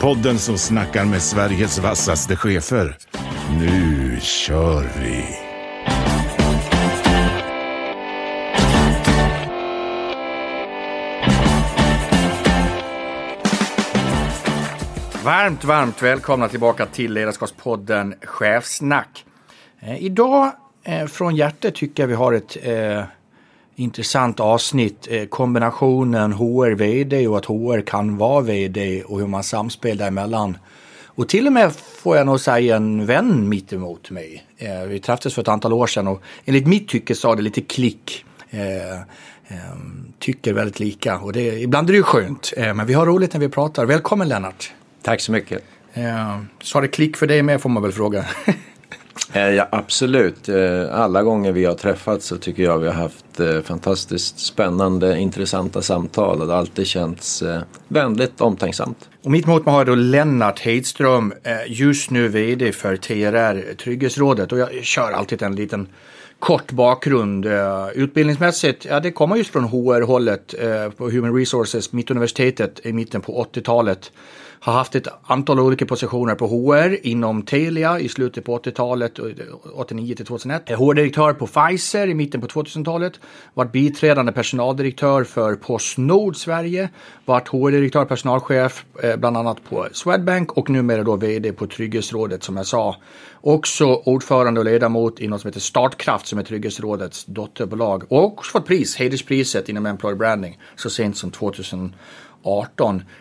podden som snackar med Sveriges vassaste chefer. Nu kör vi! Varmt välkomna tillbaka till ledarskapspodden Chefsnack. Idag från hjärtat tycker jag vi har ett intressant avsnitt, kombinationen HR-VD och att HR kan vara VD och hur man samspelar emellan. Och till och med får jag nog säga en vän mitt emot mig. Vi träffades för ett antal år sedan och enligt mitt tycke sa det lite klick. Tycker väldigt lika och det, ibland är det ju skönt, men vi har roligt när vi pratar. Välkommen Lennart. Tack så mycket. Sa det klick för dig med får man väl fråga. Ja, absolut. Alla gånger vi har träffats så tycker jag vi har haft fantastiskt spännande, intressanta samtal och det har alltid känts vänligt, omtänksamt. Och mitt mot mig har då Lennart Hedström, just nu vd för TRR, Trygghetsrådet, och jag kör alltid en liten kort bakgrund. Utbildningsmässigt, ja, det kommer just från HR-hållet på Human Resources, Mittuniversitetet i mitten på 80-talet. Har haft ett antal olika positioner på HR inom Telia i slutet på 80-talet, 89-2001. HR-direktör på Pfizer i mitten på 2000-talet. Varit biträdande personaldirektör för Postnord Sverige. Varit HR-direktör och personalchef bland annat på Swedbank och numera då vd på Trygghetsrådet som jag sa. Också ordförande och ledamot i något som heter Startkraft som är Trygghetsrådets dotterbolag. Och också fått pris, hederspriset inom Employer Branding så sent som 2018.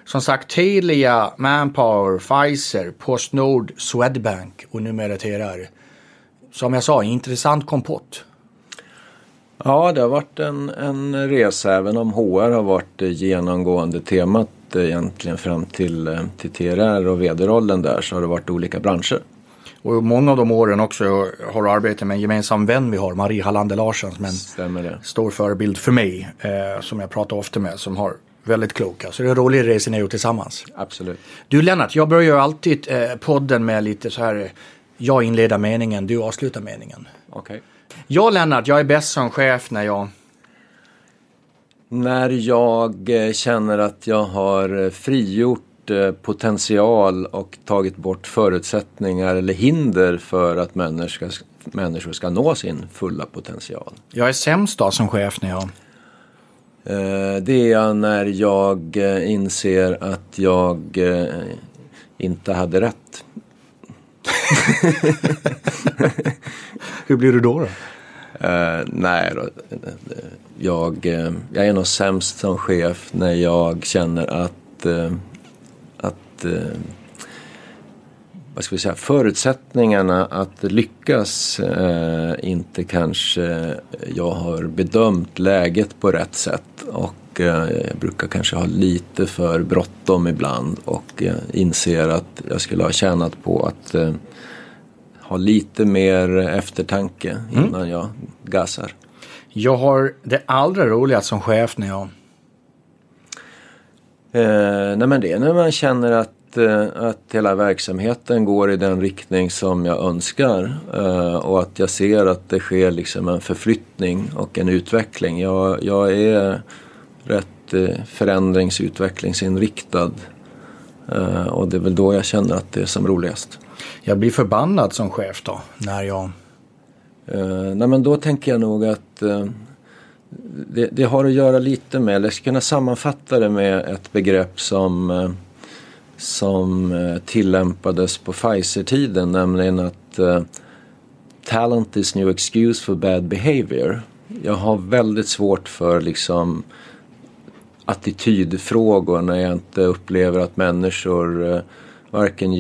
Som sagt, Telia, Manpower, Pfizer, Postnord, Swedbank och numera TRR. Som jag sa, intressant kompott. Ja, det har varit en resa, även om HR har varit genomgående temat egentligen fram till TRR och vd-rollen där, så har det varit olika branscher. Och många av de åren också har arbetat med en gemensam vän vi har, Marie Hallande Larsson, som en stor förebild för mig, som jag pratar ofta med, som har väldigt kloka. Så det är en rolig resa ni har gjort tillsammans. Absolut. Du Lennart, jag börjar ju alltid podden med lite så här, jag inleder meningen, du avslutar meningen. Okej. Jag Lennart, jag är bäst som chef när jag känner att jag har frigjort potential och tagit bort förutsättningar eller hinder för att människor ska nå sin fulla potential. Jag är sämst då som chef när jag... Det är när jag inser att jag inte hade rätt. Hur blir du då? Jag är nog sämst som chef när jag känner att vad ska vi säga, förutsättningarna att lyckas inte kanske jag har bedömt läget på rätt sätt och jag brukar kanske ha lite för bråttom ibland och inser att jag skulle ha tjänat på att ha lite mer eftertanke innan jag gasar. Jag har det allra roligaste som chef när jag... det är när man känner att hela verksamheten går i den riktning som jag önskar och att jag ser att det sker liksom en förflyttning och en utveckling. Jag är rätt förändringsutvecklingsinriktad och det är väl då jag känner att det är som roligast. Jag blir förbannad som chef då när jag... då tänker jag nog att... Det har att göra lite med, eller jag ska kunna sammanfatta det med ett begrepp som tillämpades på Pfizer-tiden, nämligen att talent is no excuse for bad behavior. Jag har väldigt svårt för liksom attitydfrågor när jag inte upplever att människor varken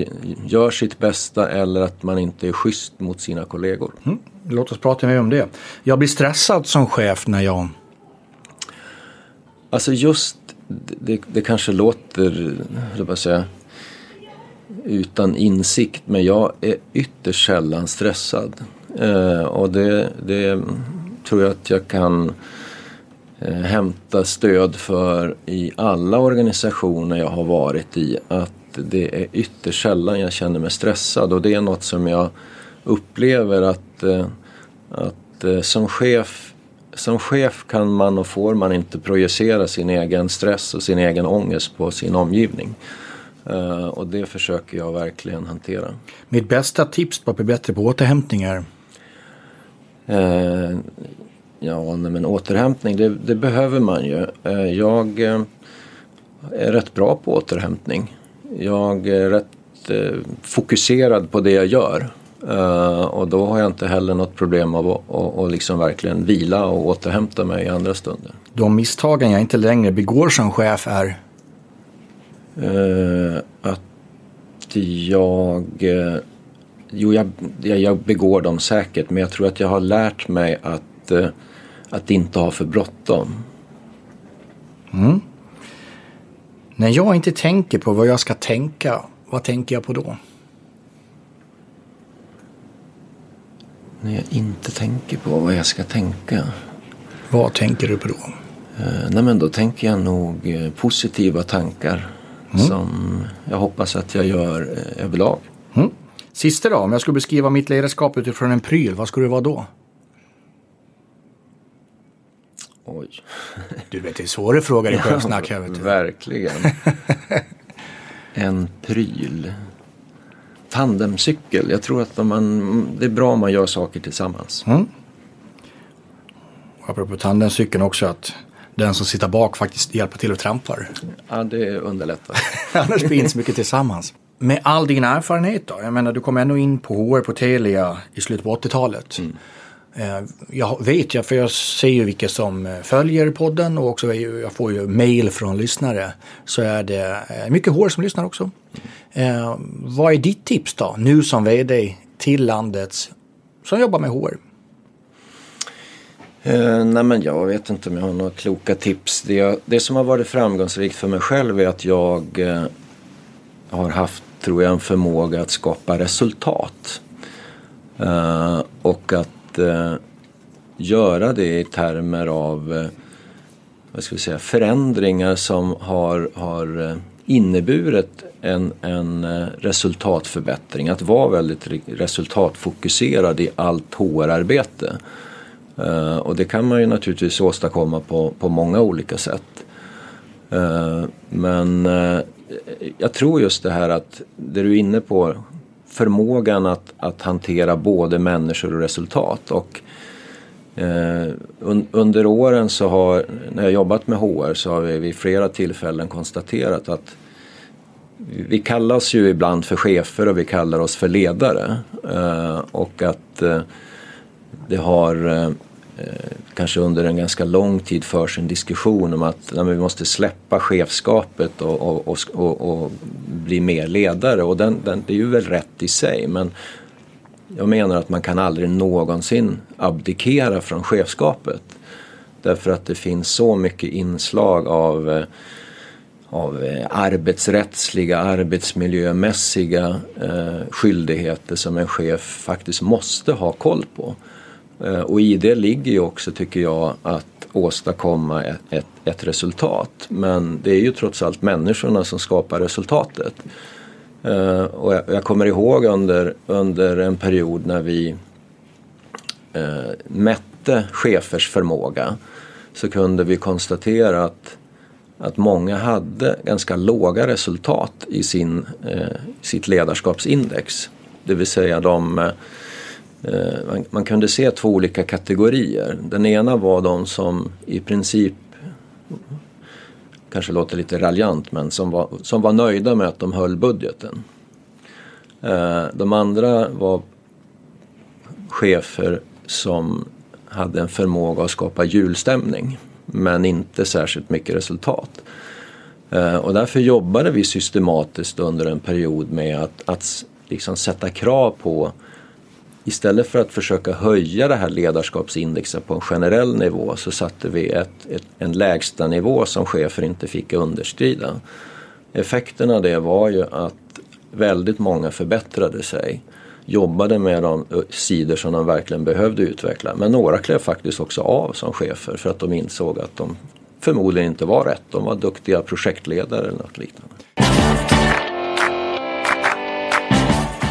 gör sitt bästa eller att man inte är schysst mot sina kollegor. Låt oss prata mer om det. Jag blir stressad som chef när jag... Alltså just, det kanske låter, utan insikt, men jag är ytterst sällan stressad. Och det tror jag att jag kan hämta stöd för i alla organisationer jag har varit i, att det är ytterst sällan jag känner mig stressad, och det är något som jag upplever att som chef kan man och får man inte projicera sin egen stress och sin egen ångest på sin omgivning. Och det försöker jag verkligen hantera. Mitt bästa tips på att bli bättre på återhämtningar? Återhämtning, det behöver man ju. Jag är rätt bra på återhämtning. Jag är rätt fokuserad på det jag gör. Och då har jag inte heller något problem av att liksom verkligen vila och återhämta mig i andra stunder. De misstagen jag inte längre begår som chef är? Jag begår dem säkert, men jag tror att jag har lärt mig att inte ha för bråttom. Mm. När jag inte tänker på vad jag ska tänka, vad tänker jag på då? När jag inte tänker på vad jag ska tänka. Vad tänker du på då? Då tänker jag nog positiva tankar som jag hoppas att jag gör överlag. Mm. Sista då, om jag skulle beskriva mitt ledarskap utifrån en pryl, vad skulle det vara då? Oj. Du vet, det är svåra frågor i chefsnack här, vet du. Verkligen. En pryl. Tandemcykel. Jag tror att det är bra om man gör saker tillsammans. Mm. Och apropå tandemcykeln också, att den som sitter bak faktiskt hjälper till och trampar. Ja, det underlättar. Annars blir inte så mycket tillsammans. Med all din erfarenhet då, jag menar, du kom ändå in på HR på Telia i slutet på 80-talet. Mm. För jag ser ju vilka som följer podden, och också jag får ju mejl från lyssnare, så är det mycket HR som lyssnar också. Vad är ditt tips då, nu som vd till landets som jobbar med HR? Jag vet inte om jag har några kloka tips. Det som har varit framgångsrikt för mig själv är att jag har haft, tror jag, en förmåga att skapa resultat. Och att göra det i termer av förändringar som har inneburit en resultatförbättring. Att vara väldigt resultatfokuserad i allt HR-arbete. Och det kan man ju naturligtvis åstadkomma på många olika sätt. Men jag tror just det här att det du är inne på, förmågan att hantera både människor och resultat. Och under åren så när jag jobbat med HR, så har vi vid flera tillfällen konstaterat att vi kallas ju ibland för chefer och vi kallar oss för ledare. Och att det har kanske under en ganska lång tid förs en diskussion om att vi måste släppa chefskapet och bli mer ledare, och det är ju väl rätt i sig, men jag menar att man kan aldrig någonsin abdikera från chefskapet, därför att det finns så mycket inslag av arbetsrättsliga, arbetsmiljömässiga skyldigheter som en chef faktiskt måste ha koll på. Och i det ligger ju också, tycker jag, att åstadkomma ett resultat. Men det är ju trots allt människorna som skapar resultatet. Och jag kommer ihåg under en period när vi mätte chefers förmåga, så kunde vi konstatera att många hade ganska låga resultat i sitt ledarskapsindex. Det vill säga man kunde se två olika kategorier. Den ena var de som i princip, kanske låter lite raljant, men som var nöjda med att de höll budgeten. De andra var chefer som hade en förmåga att skapa julstämning, men inte särskilt mycket resultat. Och därför jobbade vi systematiskt under en period med att liksom sätta krav på, istället för att försöka höja det här ledarskapsindexet på en generell nivå, så satte vi en lägsta nivå som chefer inte fick underskrida. Effekten av det var ju att Väldigt många förbättrade sig, jobbade med de sidor som de verkligen behövde utveckla. Men några klev faktiskt också av som chefer för att de insåg att de förmodligen inte var rätt. De var duktiga projektledare eller något liknande.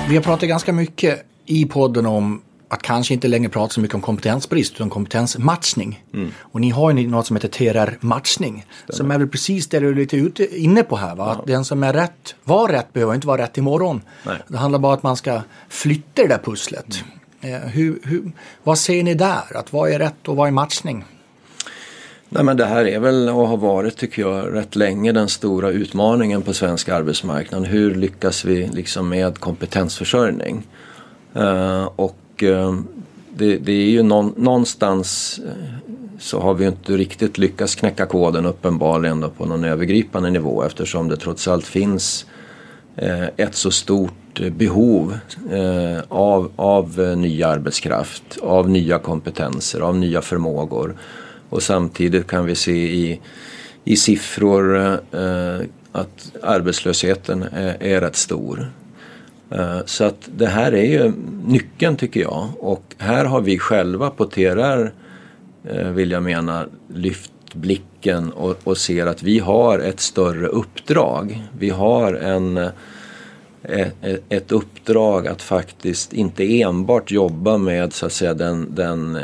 Vi har pratat ganska mycket i podden om att kanske inte längre prata så mycket om kompetensbrist utan kompetensmatchning. Mm. Och ni har ju något som heter TRR-matchning. Stämmer. Som är väl precis det du är lite inne på här, va? Ja. Att den som är rätt, var rätt, behöver inte vara rätt imorgon. Nej. Det handlar bara om att man ska flytta det där pusslet. Mm. Vad ser ni där? Att vad är rätt och vad är matchning? Nej, men det här är väl och har varit, tycker jag, rätt länge den stora utmaningen på svensk arbetsmarknad. Hur lyckas vi liksom med kompetensförsörjning? Det är ju någonstans så har vi inte riktigt lyckats knäcka koden uppenbarligen då på någon övergripande nivå, eftersom det trots allt finns ett så stort behov av ny arbetskraft, av nya kompetenser, av nya förmågor. Och samtidigt kan vi se i siffror att arbetslösheten är rätt stor. Så att det här är ju nyckeln, tycker jag, och här har vi själva på TRR, vill jag mena, lyft blicken och ser att vi har ett större uppdrag. Vi har ett uppdrag att faktiskt inte enbart jobba med, så att säga, den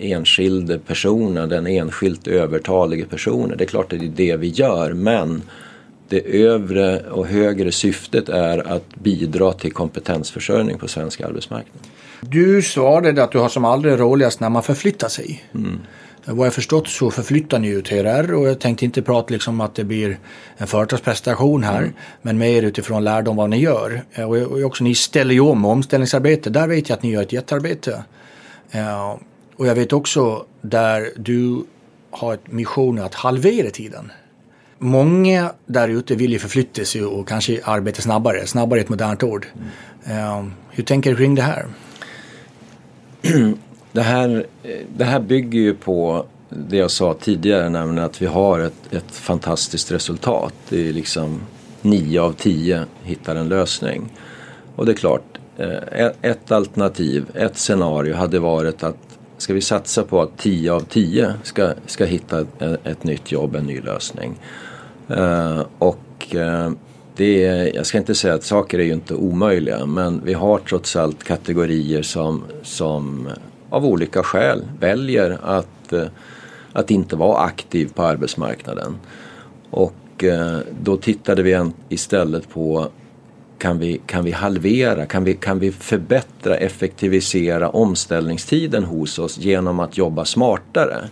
enskilde personen, den enskilt övertalige personen. Det är klart att det är det vi gör, men det övre och högre syftet är att bidra till kompetensförsörjning på svensk arbetsmarknad. Du svarade att du har som allra roligast när man förflyttar sig. Mm. Vad jag förstått så förflyttar ni ju TRR, och jag tänkte inte prata liksom att det blir en företagsprestation här, men mer utifrån lärdom vad ni gör. Och också ni ställer ju om omställningsarbete, där vet jag att ni gör ett jättearbete. Och jag vet också där du har ett mission att halvera tiden. Många där ute vill ju förflytta sig och kanske arbeta snabbare. Snabbare är ett modernt ord. Hur tänker du kring det här? Det här bygger ju på det jag sa tidigare, nämligen att vi har ett fantastiskt resultat. Det är liksom 9 av 10 hittar en lösning. Och det är klart, ett alternativ, ett scenario hade varit att ska vi satsa på att 10 av 10 ska hitta ett nytt jobb, en ny lösning. Jag ska inte säga att saker är ju inte omöjliga, men vi har trots allt kategorier som av olika skäl väljer att inte vara aktiv på arbetsmarknaden. Och då tittade vi istället på, kan vi halvera, kan vi förbättra, effektivisera omställningstiden hos oss genom att jobba smartare?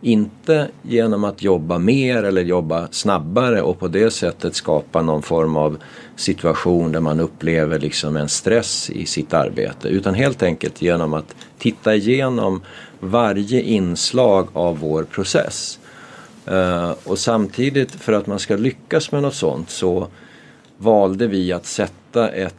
Inte genom att jobba mer eller jobba snabbare och på det sättet skapa någon form av situation där man upplever liksom en stress i sitt arbete, utan helt enkelt genom att titta igenom varje inslag av vår process. Och samtidigt, för att man ska lyckas med något sånt, så valde vi att sätta ett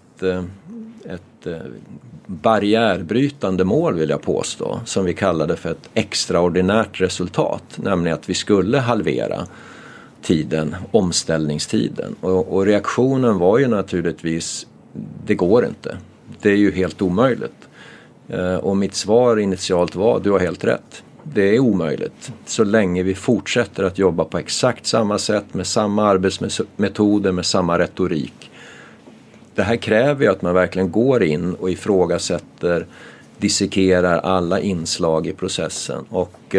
barriärbrytande mål, vill jag påstå, som vi kallade för ett extraordinärt resultat, nämligen att vi skulle halvera tiden, omställningstiden. Och reaktionen var ju naturligtvis, det går inte. Det är ju helt omöjligt. Och mitt svar initialt var, du har helt rätt. Det är omöjligt. Så länge vi fortsätter att jobba på exakt samma sätt, med samma arbetsmetoder, med samma retorik. Det här kräver ju att man verkligen går in och ifrågasätter, dissekerar alla inslag i processen. Och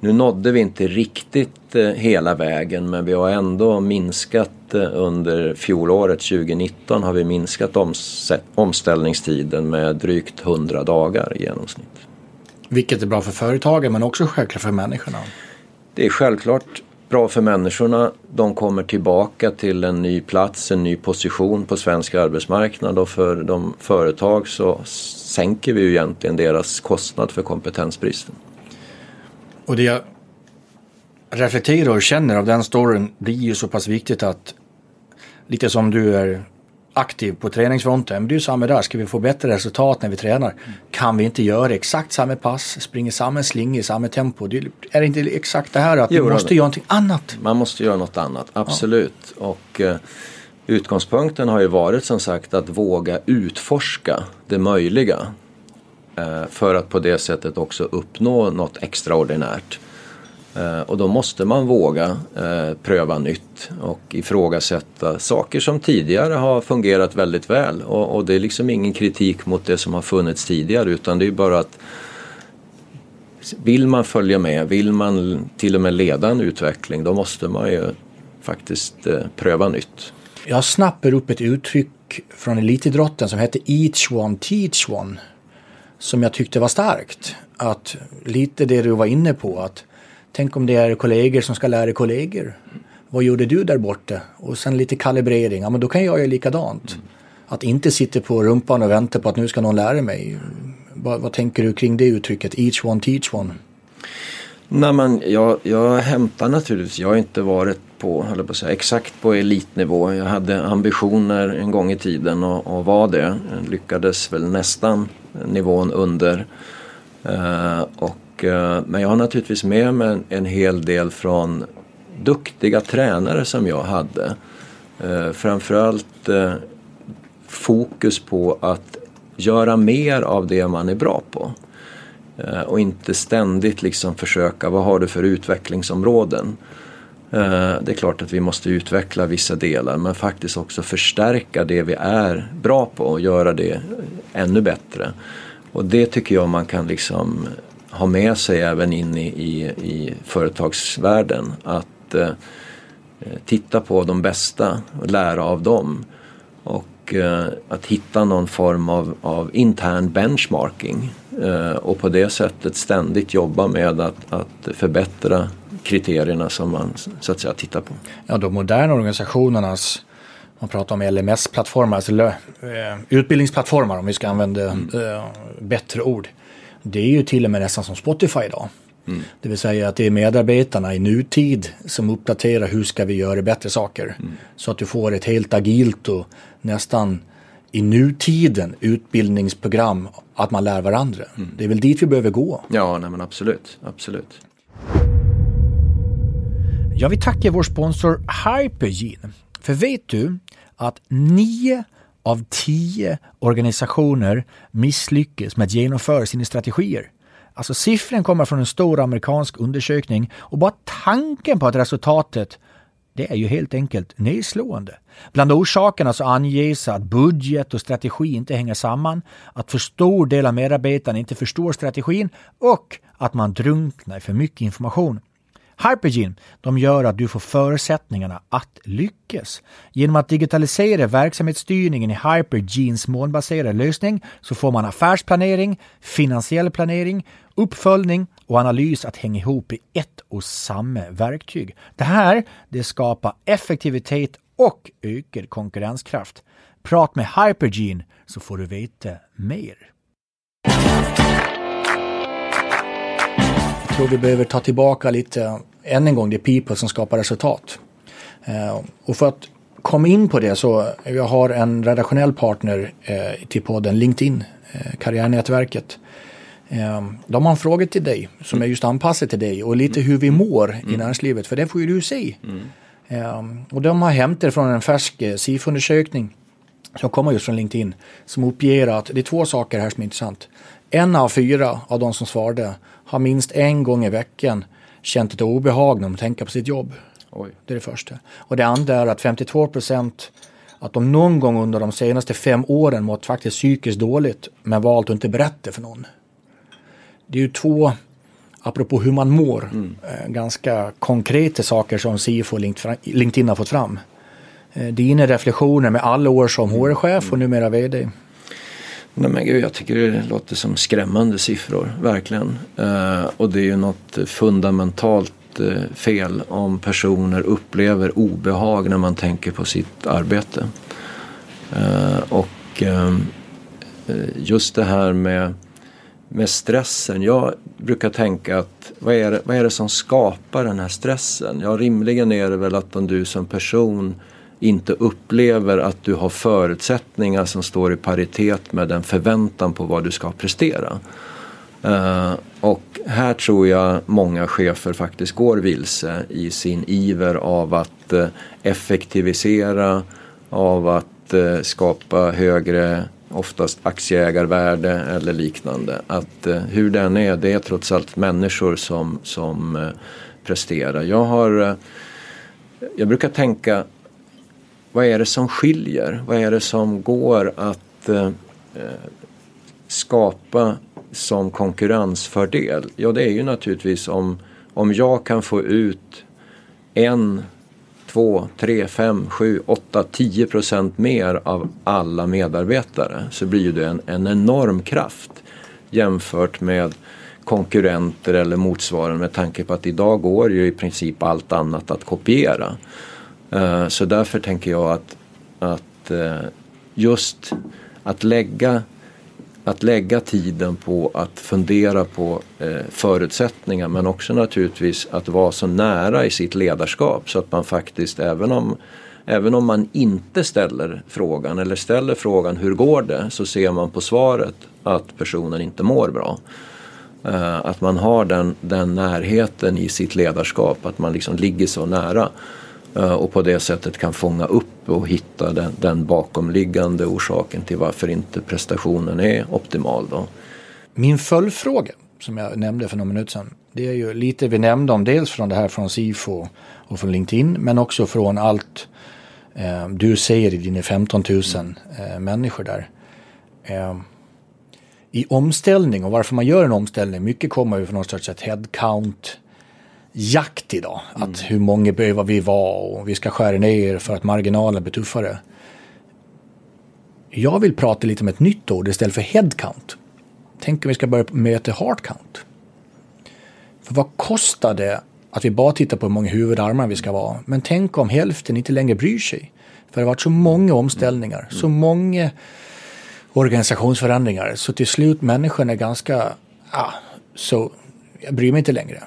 nu nådde vi inte riktigt hela vägen, men vi har ändå minskat under fjolåret 2019 har vi minskat omställningstiden med drygt 100 dagar i genomsnitt. Vilket är bra för företagen, men också självklart för människorna. Det är självklart bra för människorna. De kommer tillbaka till en ny plats, en ny position på svensk arbetsmarknad, och för de företag så sänker vi ju egentligen deras kostnad för kompetensbristen. Och det jag reflekterar och känner av den storyn blir ju så pass viktigt att, lite som du är aktiv på träningsfronten, men det är ju samma där, ska vi få bättre resultat när vi tränar, kan vi inte göra exakt samma pass, springa samma slinga i samma tempo? Det är inte exakt det här att man måste göra någonting annat. Man måste göra något annat, absolut. Ja. Och Utgångspunkten har ju varit som sagt att våga utforska det möjliga för att på det sättet också uppnå något extraordinärt. Och då måste man våga pröva nytt och ifrågasätta saker som tidigare har fungerat väldigt väl. Och det är liksom ingen kritik mot det som har funnits tidigare, utan det är bara att vill man följa med, vill man till och med leda en utveckling, då måste man ju faktiskt pröva nytt. Jag snappar upp ett uttryck från elitidrotten som heter each one, teach one, som jag tyckte var starkt. Att lite det du var inne på, att tänk om det är kollegor som ska lära kollegor. Vad gjorde du där borta? Och sen lite kalibrering. Ja, men då kan jag ju likadant. Att inte sitta på rumpan och vänta på att nu ska någon lära mig. Vad tänker du kring det uttrycket? Each one, teach one. Nej, men jag hämtar naturligtvis. Jag har inte varit exakt på elitnivå. Jag hade ambitioner en gång i tiden och var det. Jag lyckades väl nästan nivån under. Men jag har naturligtvis med mig en hel del från duktiga tränare som jag hade. Framförallt fokus på att göra mer av det man är bra på. Och inte ständigt liksom försöka, vad har du för utvecklingsområden? Det är klart att vi måste utveckla vissa delar, men faktiskt också förstärka det vi är bra på och göra det ännu bättre. Och det tycker jag man kan liksom ha med sig även in i företagsvärlden, att titta på de bästa och lära av dem och att hitta någon form av intern benchmarking och på det sättet ständigt jobba med att förbättra kriterierna som man så att säga tittar på. Ja, de moderna organisationernas, man pratar om LMS-plattformar, alltså utbildningsplattformar om vi ska använda bättre ord. Det är ju till och med nästan som Spotify idag. Mm. Det vill säga att det är medarbetarna i nutid som uppdaterar hur ska vi göra bättre saker. Mm. Så att du får ett helt agilt och nästan i nutiden utbildningsprogram att man lär varandra. Mm. Det är väl dit vi behöver gå. Ja, nej men absolut, absolut. Jag vill tacka vår sponsor Hypergene. För vet du att 9 av 10 organisationer misslyckas med att genomföra sina strategier. Alltså siffran kommer från en stor amerikansk undersökning och bara tanken på att resultatet, det är ju helt enkelt nedslående. Bland orsakerna så anges att budget och strategi inte hänger samman, att för stor del av medarbetarna inte förstår strategin och att man drunknar i för mycket information. Hypergene, de gör att du får förutsättningarna att lyckas. Genom att digitalisera verksamhetsstyrningen i Hypergenes molnbaserade lösning så får man affärsplanering, finansiell planering, uppföljning och analys att hänga ihop i ett och samma verktyg. Det här, det skapar effektivitet och ökad konkurrenskraft. Prata med Hypergene så får du veta mer. Jag tror vi behöver ta tillbaka lite, än en gång, det är people som skapar resultat. Och för att komma in på det så jag har en redaktionell partner till podden LinkedIn, karriärnätverket. De har en fråga till dig som är just anpassad till dig och lite hur vi mår i näringslivet, för det får ju du se. Och de har hämtat från en färsk SIFO-undersökning som kommer just från LinkedIn som uppger att det är 2 saker här som är intressant. 1 av 4 av de som svarade har minst en gång i veckan känt ett obehag när de tänker på sitt jobb. Oj. Det är det första. Och det andra är att 52% att de någon gång under de senaste 5 åren mått faktiskt psykiskt dåligt men valt att inte berätta för någon. Det är ju 2, apropå hur man mår, ganska konkreta saker som SIFO och LinkedIn har fått fram. Dina reflektioner med alla år som HR-chef och numera vd. Nej men gud, jag tycker det låter som skrämmande siffror, verkligen. Och det är ju något fundamentalt fel om personer upplever obehag när man tänker på sitt arbete. Och just det här med stressen, jag brukar tänka att vad är det som skapar den här stressen? Ja, rimligen är det väl att om du som person inte upplever att du har förutsättningar som står i paritet med den förväntan på vad du ska prestera. Och här tror jag många chefer faktiskt går vilse i sin iver av att effektivisera av att skapa högre, oftast aktieägarvärde eller liknande. Att hur den är, det är trots allt människor som presterar. Jag brukar tänka, vad är det som skiljer? Vad är det som går att skapa som konkurrensfördel? Ja, det är ju naturligtvis om jag kan få ut 1, 2, 3, 5, 7, 8, 10% mer av alla medarbetare, så blir det en enorm kraft jämfört med konkurrenter eller motsvarande, med tanke på att idag går ju i princip allt annat att kopiera. Så därför tänker jag att just att lägga tiden på att fundera på förutsättningar, men också naturligtvis att vara så nära i sitt ledarskap så att man faktiskt, även om man inte ställer frågan hur går det, så ser man på svaret att personen inte mår bra. Att man har den närheten i sitt ledarskap, att man liksom ligger så nära och på det sättet kan fånga upp och hitta den bakomliggande orsaken till varför inte prestationen är optimal då. Min följdfråga som jag nämnde för några minuter sedan, det är ju lite vi nämnde om, dels från det här från SIFO och från LinkedIn, men också från allt du säger i dina 15 000 människor där. I omställning, och varför man gör en omställning, mycket kommer ju från något sorts headcount jakt idag, att hur många behöver vi vara och vi ska skära ner för att marginalen blir tuffare. Jag vill prata lite om ett nytt ord istället för headcount. Tänk om vi ska börja med ett heartcount. För vad kostar det att vi bara tittar på hur många huvudarmar vi ska vara, men tänk om hälften inte längre bryr sig, för det har varit så många omställningar, så många organisationsförändringar, så till slut människan är ganska så jag bryr mig inte längre.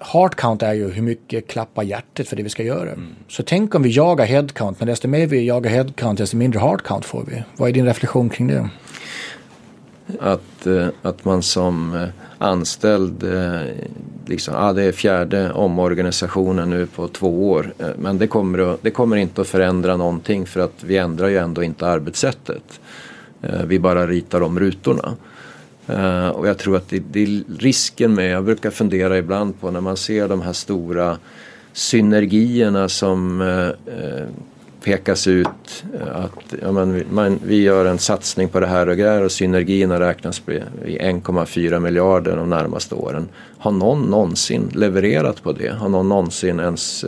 Heartcount är ju hur mycket klappar hjärtat för det vi ska göra. Så tänk om vi jagar headcount, men desto mer vi jagar headcount, desto mindre heartcount får vi. Vad är din reflektion kring det? Att man som anställd liksom, det är fjärde omorganisationen nu på 2 år, men det kommer inte att förändra någonting, för att vi ändrar ju ändå inte arbetssättet. Vi bara ritar om rutorna. Och jag tror att det är risken med, jag brukar fundera ibland på när man ser de här stora synergierna som pekas ut, att vi gör en satsning på det här och grejer, och synergierna räknas i 1,4 miljarder de närmaste åren. Har någon någonsin levererat på det? Har någon någonsin ens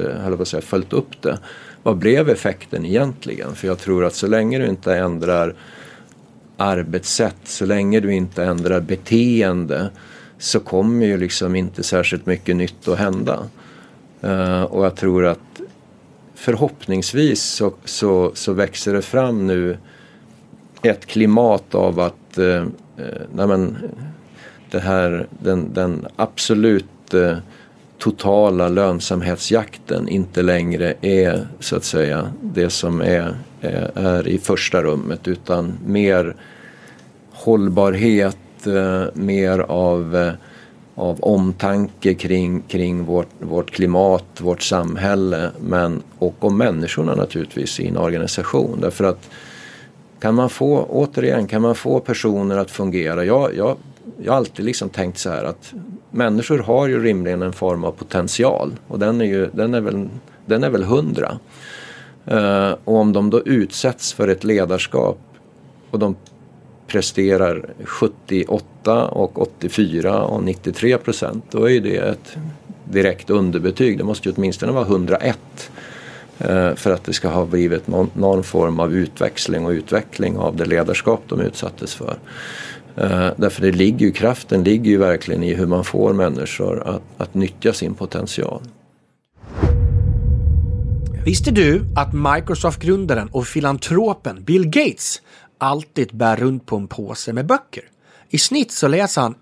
följt upp det? Vad blev effekten egentligen? För jag tror att så länge du inte ändrar arbetssätt, så länge du inte ändrar beteende, så kommer ju liksom inte särskilt mycket nytt att hända. Och jag tror att förhoppningsvis så växer det fram nu ett klimat av att den absolut totala lönsamhetsjakten inte längre är, så att säga, det som är i första rummet, utan mer hållbarhet, mer av omtanke kring vårt klimat, vårt samhälle, men och om människorna naturligtvis i en organisation. Därför att kan man få personer att fungera. Jag har alltid liksom tänkt så här att människor har ju rimligen en form av potential, och den är väl 100. Och om de då utsätts för ett ledarskap och de presterar 78 och 84 och 93%, då är det ett direkt underbetyg. Det måste ju åtminstone vara 101 för att det ska ha blivit någon form av utväxling och utveckling av det ledarskap de utsattes för. Därför kraften ligger ju verkligen i hur man får människor att nyttja sin potential. Visste du att Microsoft-grundaren och filantropen Bill Gates alltid bär runt på en påse med böcker? I snitt så läser han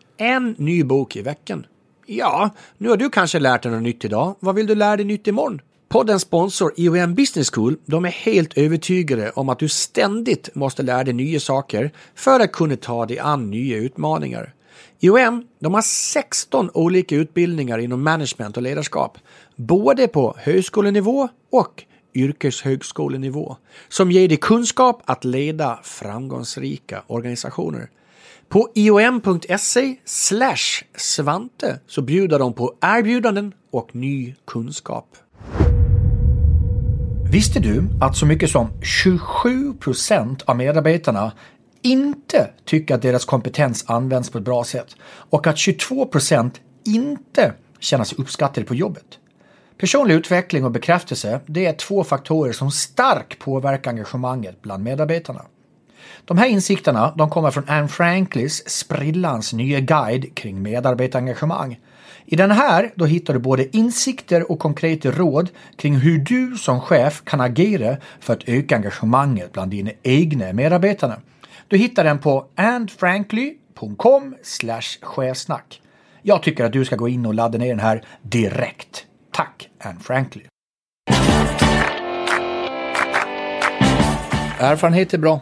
1 ny bok i veckan. Ja, nu har du kanske lärt dig något nytt idag. Vad vill du lära dig nytt imorgon? Poddens sponsor EOM Business School, de är helt övertygade om att du ständigt måste lära dig nya saker för att kunna ta dig an nya utmaningar. EOM, de har 16 olika utbildningar inom management och ledarskap, både på högskolenivå och yrkeshögskolenivå som ger dig kunskap att leda framgångsrika organisationer. På iom.se/Svante så bjuder de på erbjudanden och ny kunskap. Visste du att så mycket som 27% av medarbetarna inte tycker att deras kompetens används på ett bra sätt och att 22% inte känner sig uppskattade på jobbet? Personlig utveckling och bekräftelse, det är två faktorer som starkt påverkar engagemanget bland medarbetarna. De här insikterna, de kommer från And Franklys, sprillans nya guide kring medarbetarengagemang. I den här då hittar du både insikter och konkreta råd kring hur du som chef kan agera för att öka engagemanget bland dina egna medarbetare. Du hittar den på andfrankly.com/chefsnack. Jag tycker att du ska gå in och ladda ner den här direkt. Tack, And Frankly. Erfarenhet är bra.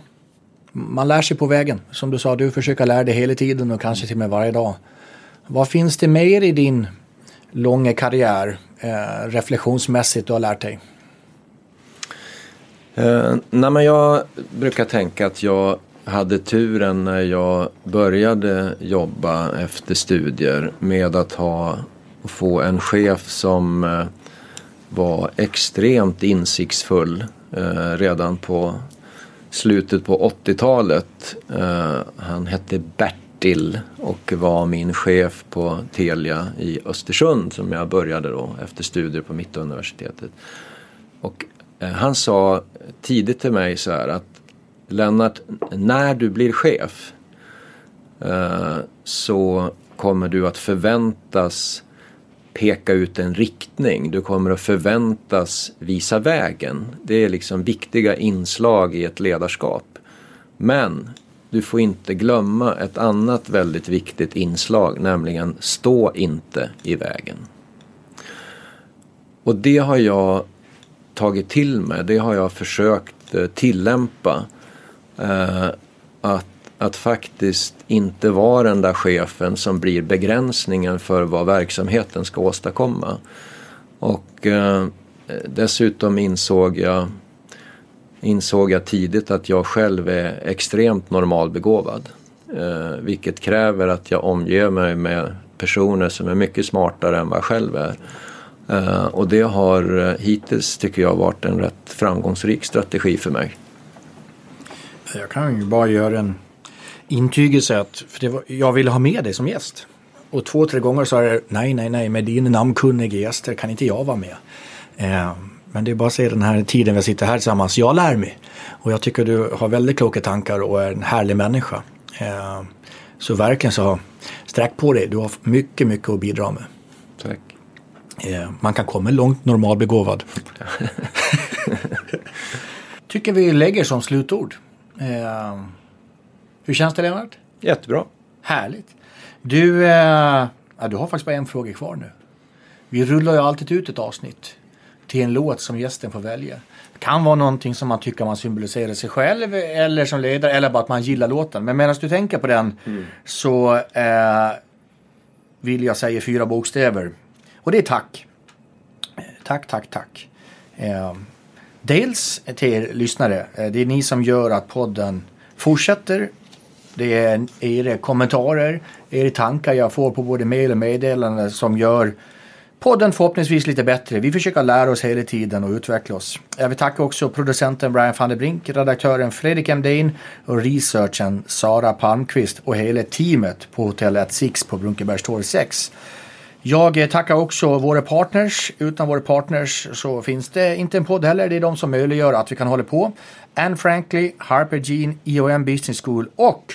Man lär sig på vägen. Som du sa, du försöker lära dig hela tiden och kanske till och med varje dag. Vad finns det mer i din långa karriär reflektionsmässigt du har lärt dig? Nej men jag brukar tänka att jag hade turen när jag började jobba efter studier med att få en chef som var extremt insiktsfull redan på slutet på 80-talet. Han hette Bertil och var min chef på Telia i Östersund som jag började då efter studier på Mittuniversitetet. Och han sa tidigt till mig så här att Lennart, när du blir chef så kommer du att förväntas peka ut en riktning. Du kommer att förväntas visa vägen. Det är liksom viktiga inslag i ett ledarskap. Men du får inte glömma ett annat väldigt viktigt inslag, nämligen stå inte i vägen. Och det har jag tagit till mig. Det har jag försökt tillämpa. Att faktiskt inte vara den där chefen som blir begränsningen för vad verksamheten ska åstadkomma. Och dessutom insåg jag tidigt att jag själv är extremt normalbegåvad. Vilket kräver att jag omger mig med personer som är mycket smartare än vad jag själv är. Och det har hittills tycker jag varit en rätt framgångsrik strategi för mig. Jag kan ju bara göra en intygelse att jag ville ha med dig som gäst. Och 2-3 gånger sa jag nej, med din namnkunniga gäster kan inte jag vara med. Men det är bara att se den här tiden vi sitter här tillsammans. Jag lär mig. Och jag tycker du har väldigt kloka tankar och är en härlig människa. Så verkligen så sträck på dig. Du har mycket, mycket att bidra med. Tack. Man kan komma långt normalbegåvad. Tycker vi lägger som slutord. Hur känns det, Lennart? Jättebra. Härligt. Du har faktiskt bara en fråga kvar nu. Vi rullar ju alltid ut ett avsnitt till en låt som gästen får välja. Det kan vara någonting som man tycker man symboliserar sig själv eller som ledare eller bara att man gillar låten. Men medan du tänker på den så vill jag säga 4 bokstäver. Och det är tack. Tack. Dels till er lyssnare. Det är ni som gör att podden fortsätter. Det är era kommentarer, era tankar jag får på både mejl och meddelanden som gör podden förhoppningsvis lite bättre. Vi försöker lära oss hela tiden och utveckla oss. Jag vill tacka också producenten Brian van der Brink, redaktören Fredrik M. Dain och researchen Sara Palmqvist och hela teamet på Hotell 6 på Brunkebergstorg 6. Jag tackar också våra partners. Utan våra partners så finns det inte en podd heller. Det är de som möjliggör att vi kan hålla på. And Frankly, Hypergene, EOM Business School och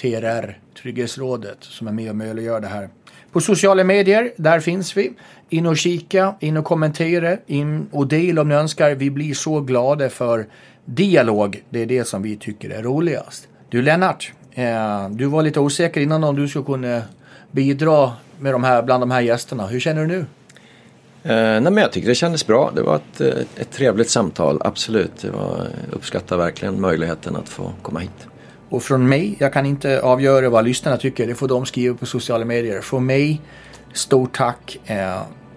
TRR, Trygghetsrådet, som är med och möjliggör det här. På sociala medier, där finns vi. In och kika, in och kommentera, in och del om ni önskar. Vi blir så glada för dialog. Det är det som vi tycker är roligast. Du Lennart, du var lite osäker innan om du skulle kunna bidra med bland de här gästerna. Hur känner du nu? Nej men jag tycker det kändes bra. Det var ett trevligt samtal, absolut. Jag uppskattar verkligen möjligheten att få komma hit. Och från mig, jag kan inte avgöra vad lyssnarna tycker. Det får de skriva på sociala medier. Från mig, stort tack.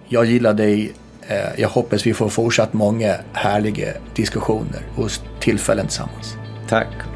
Jag gillar dig Jag hoppas vi får fortsatt många härliga diskussioner och tillfällen tillsammans. Tack.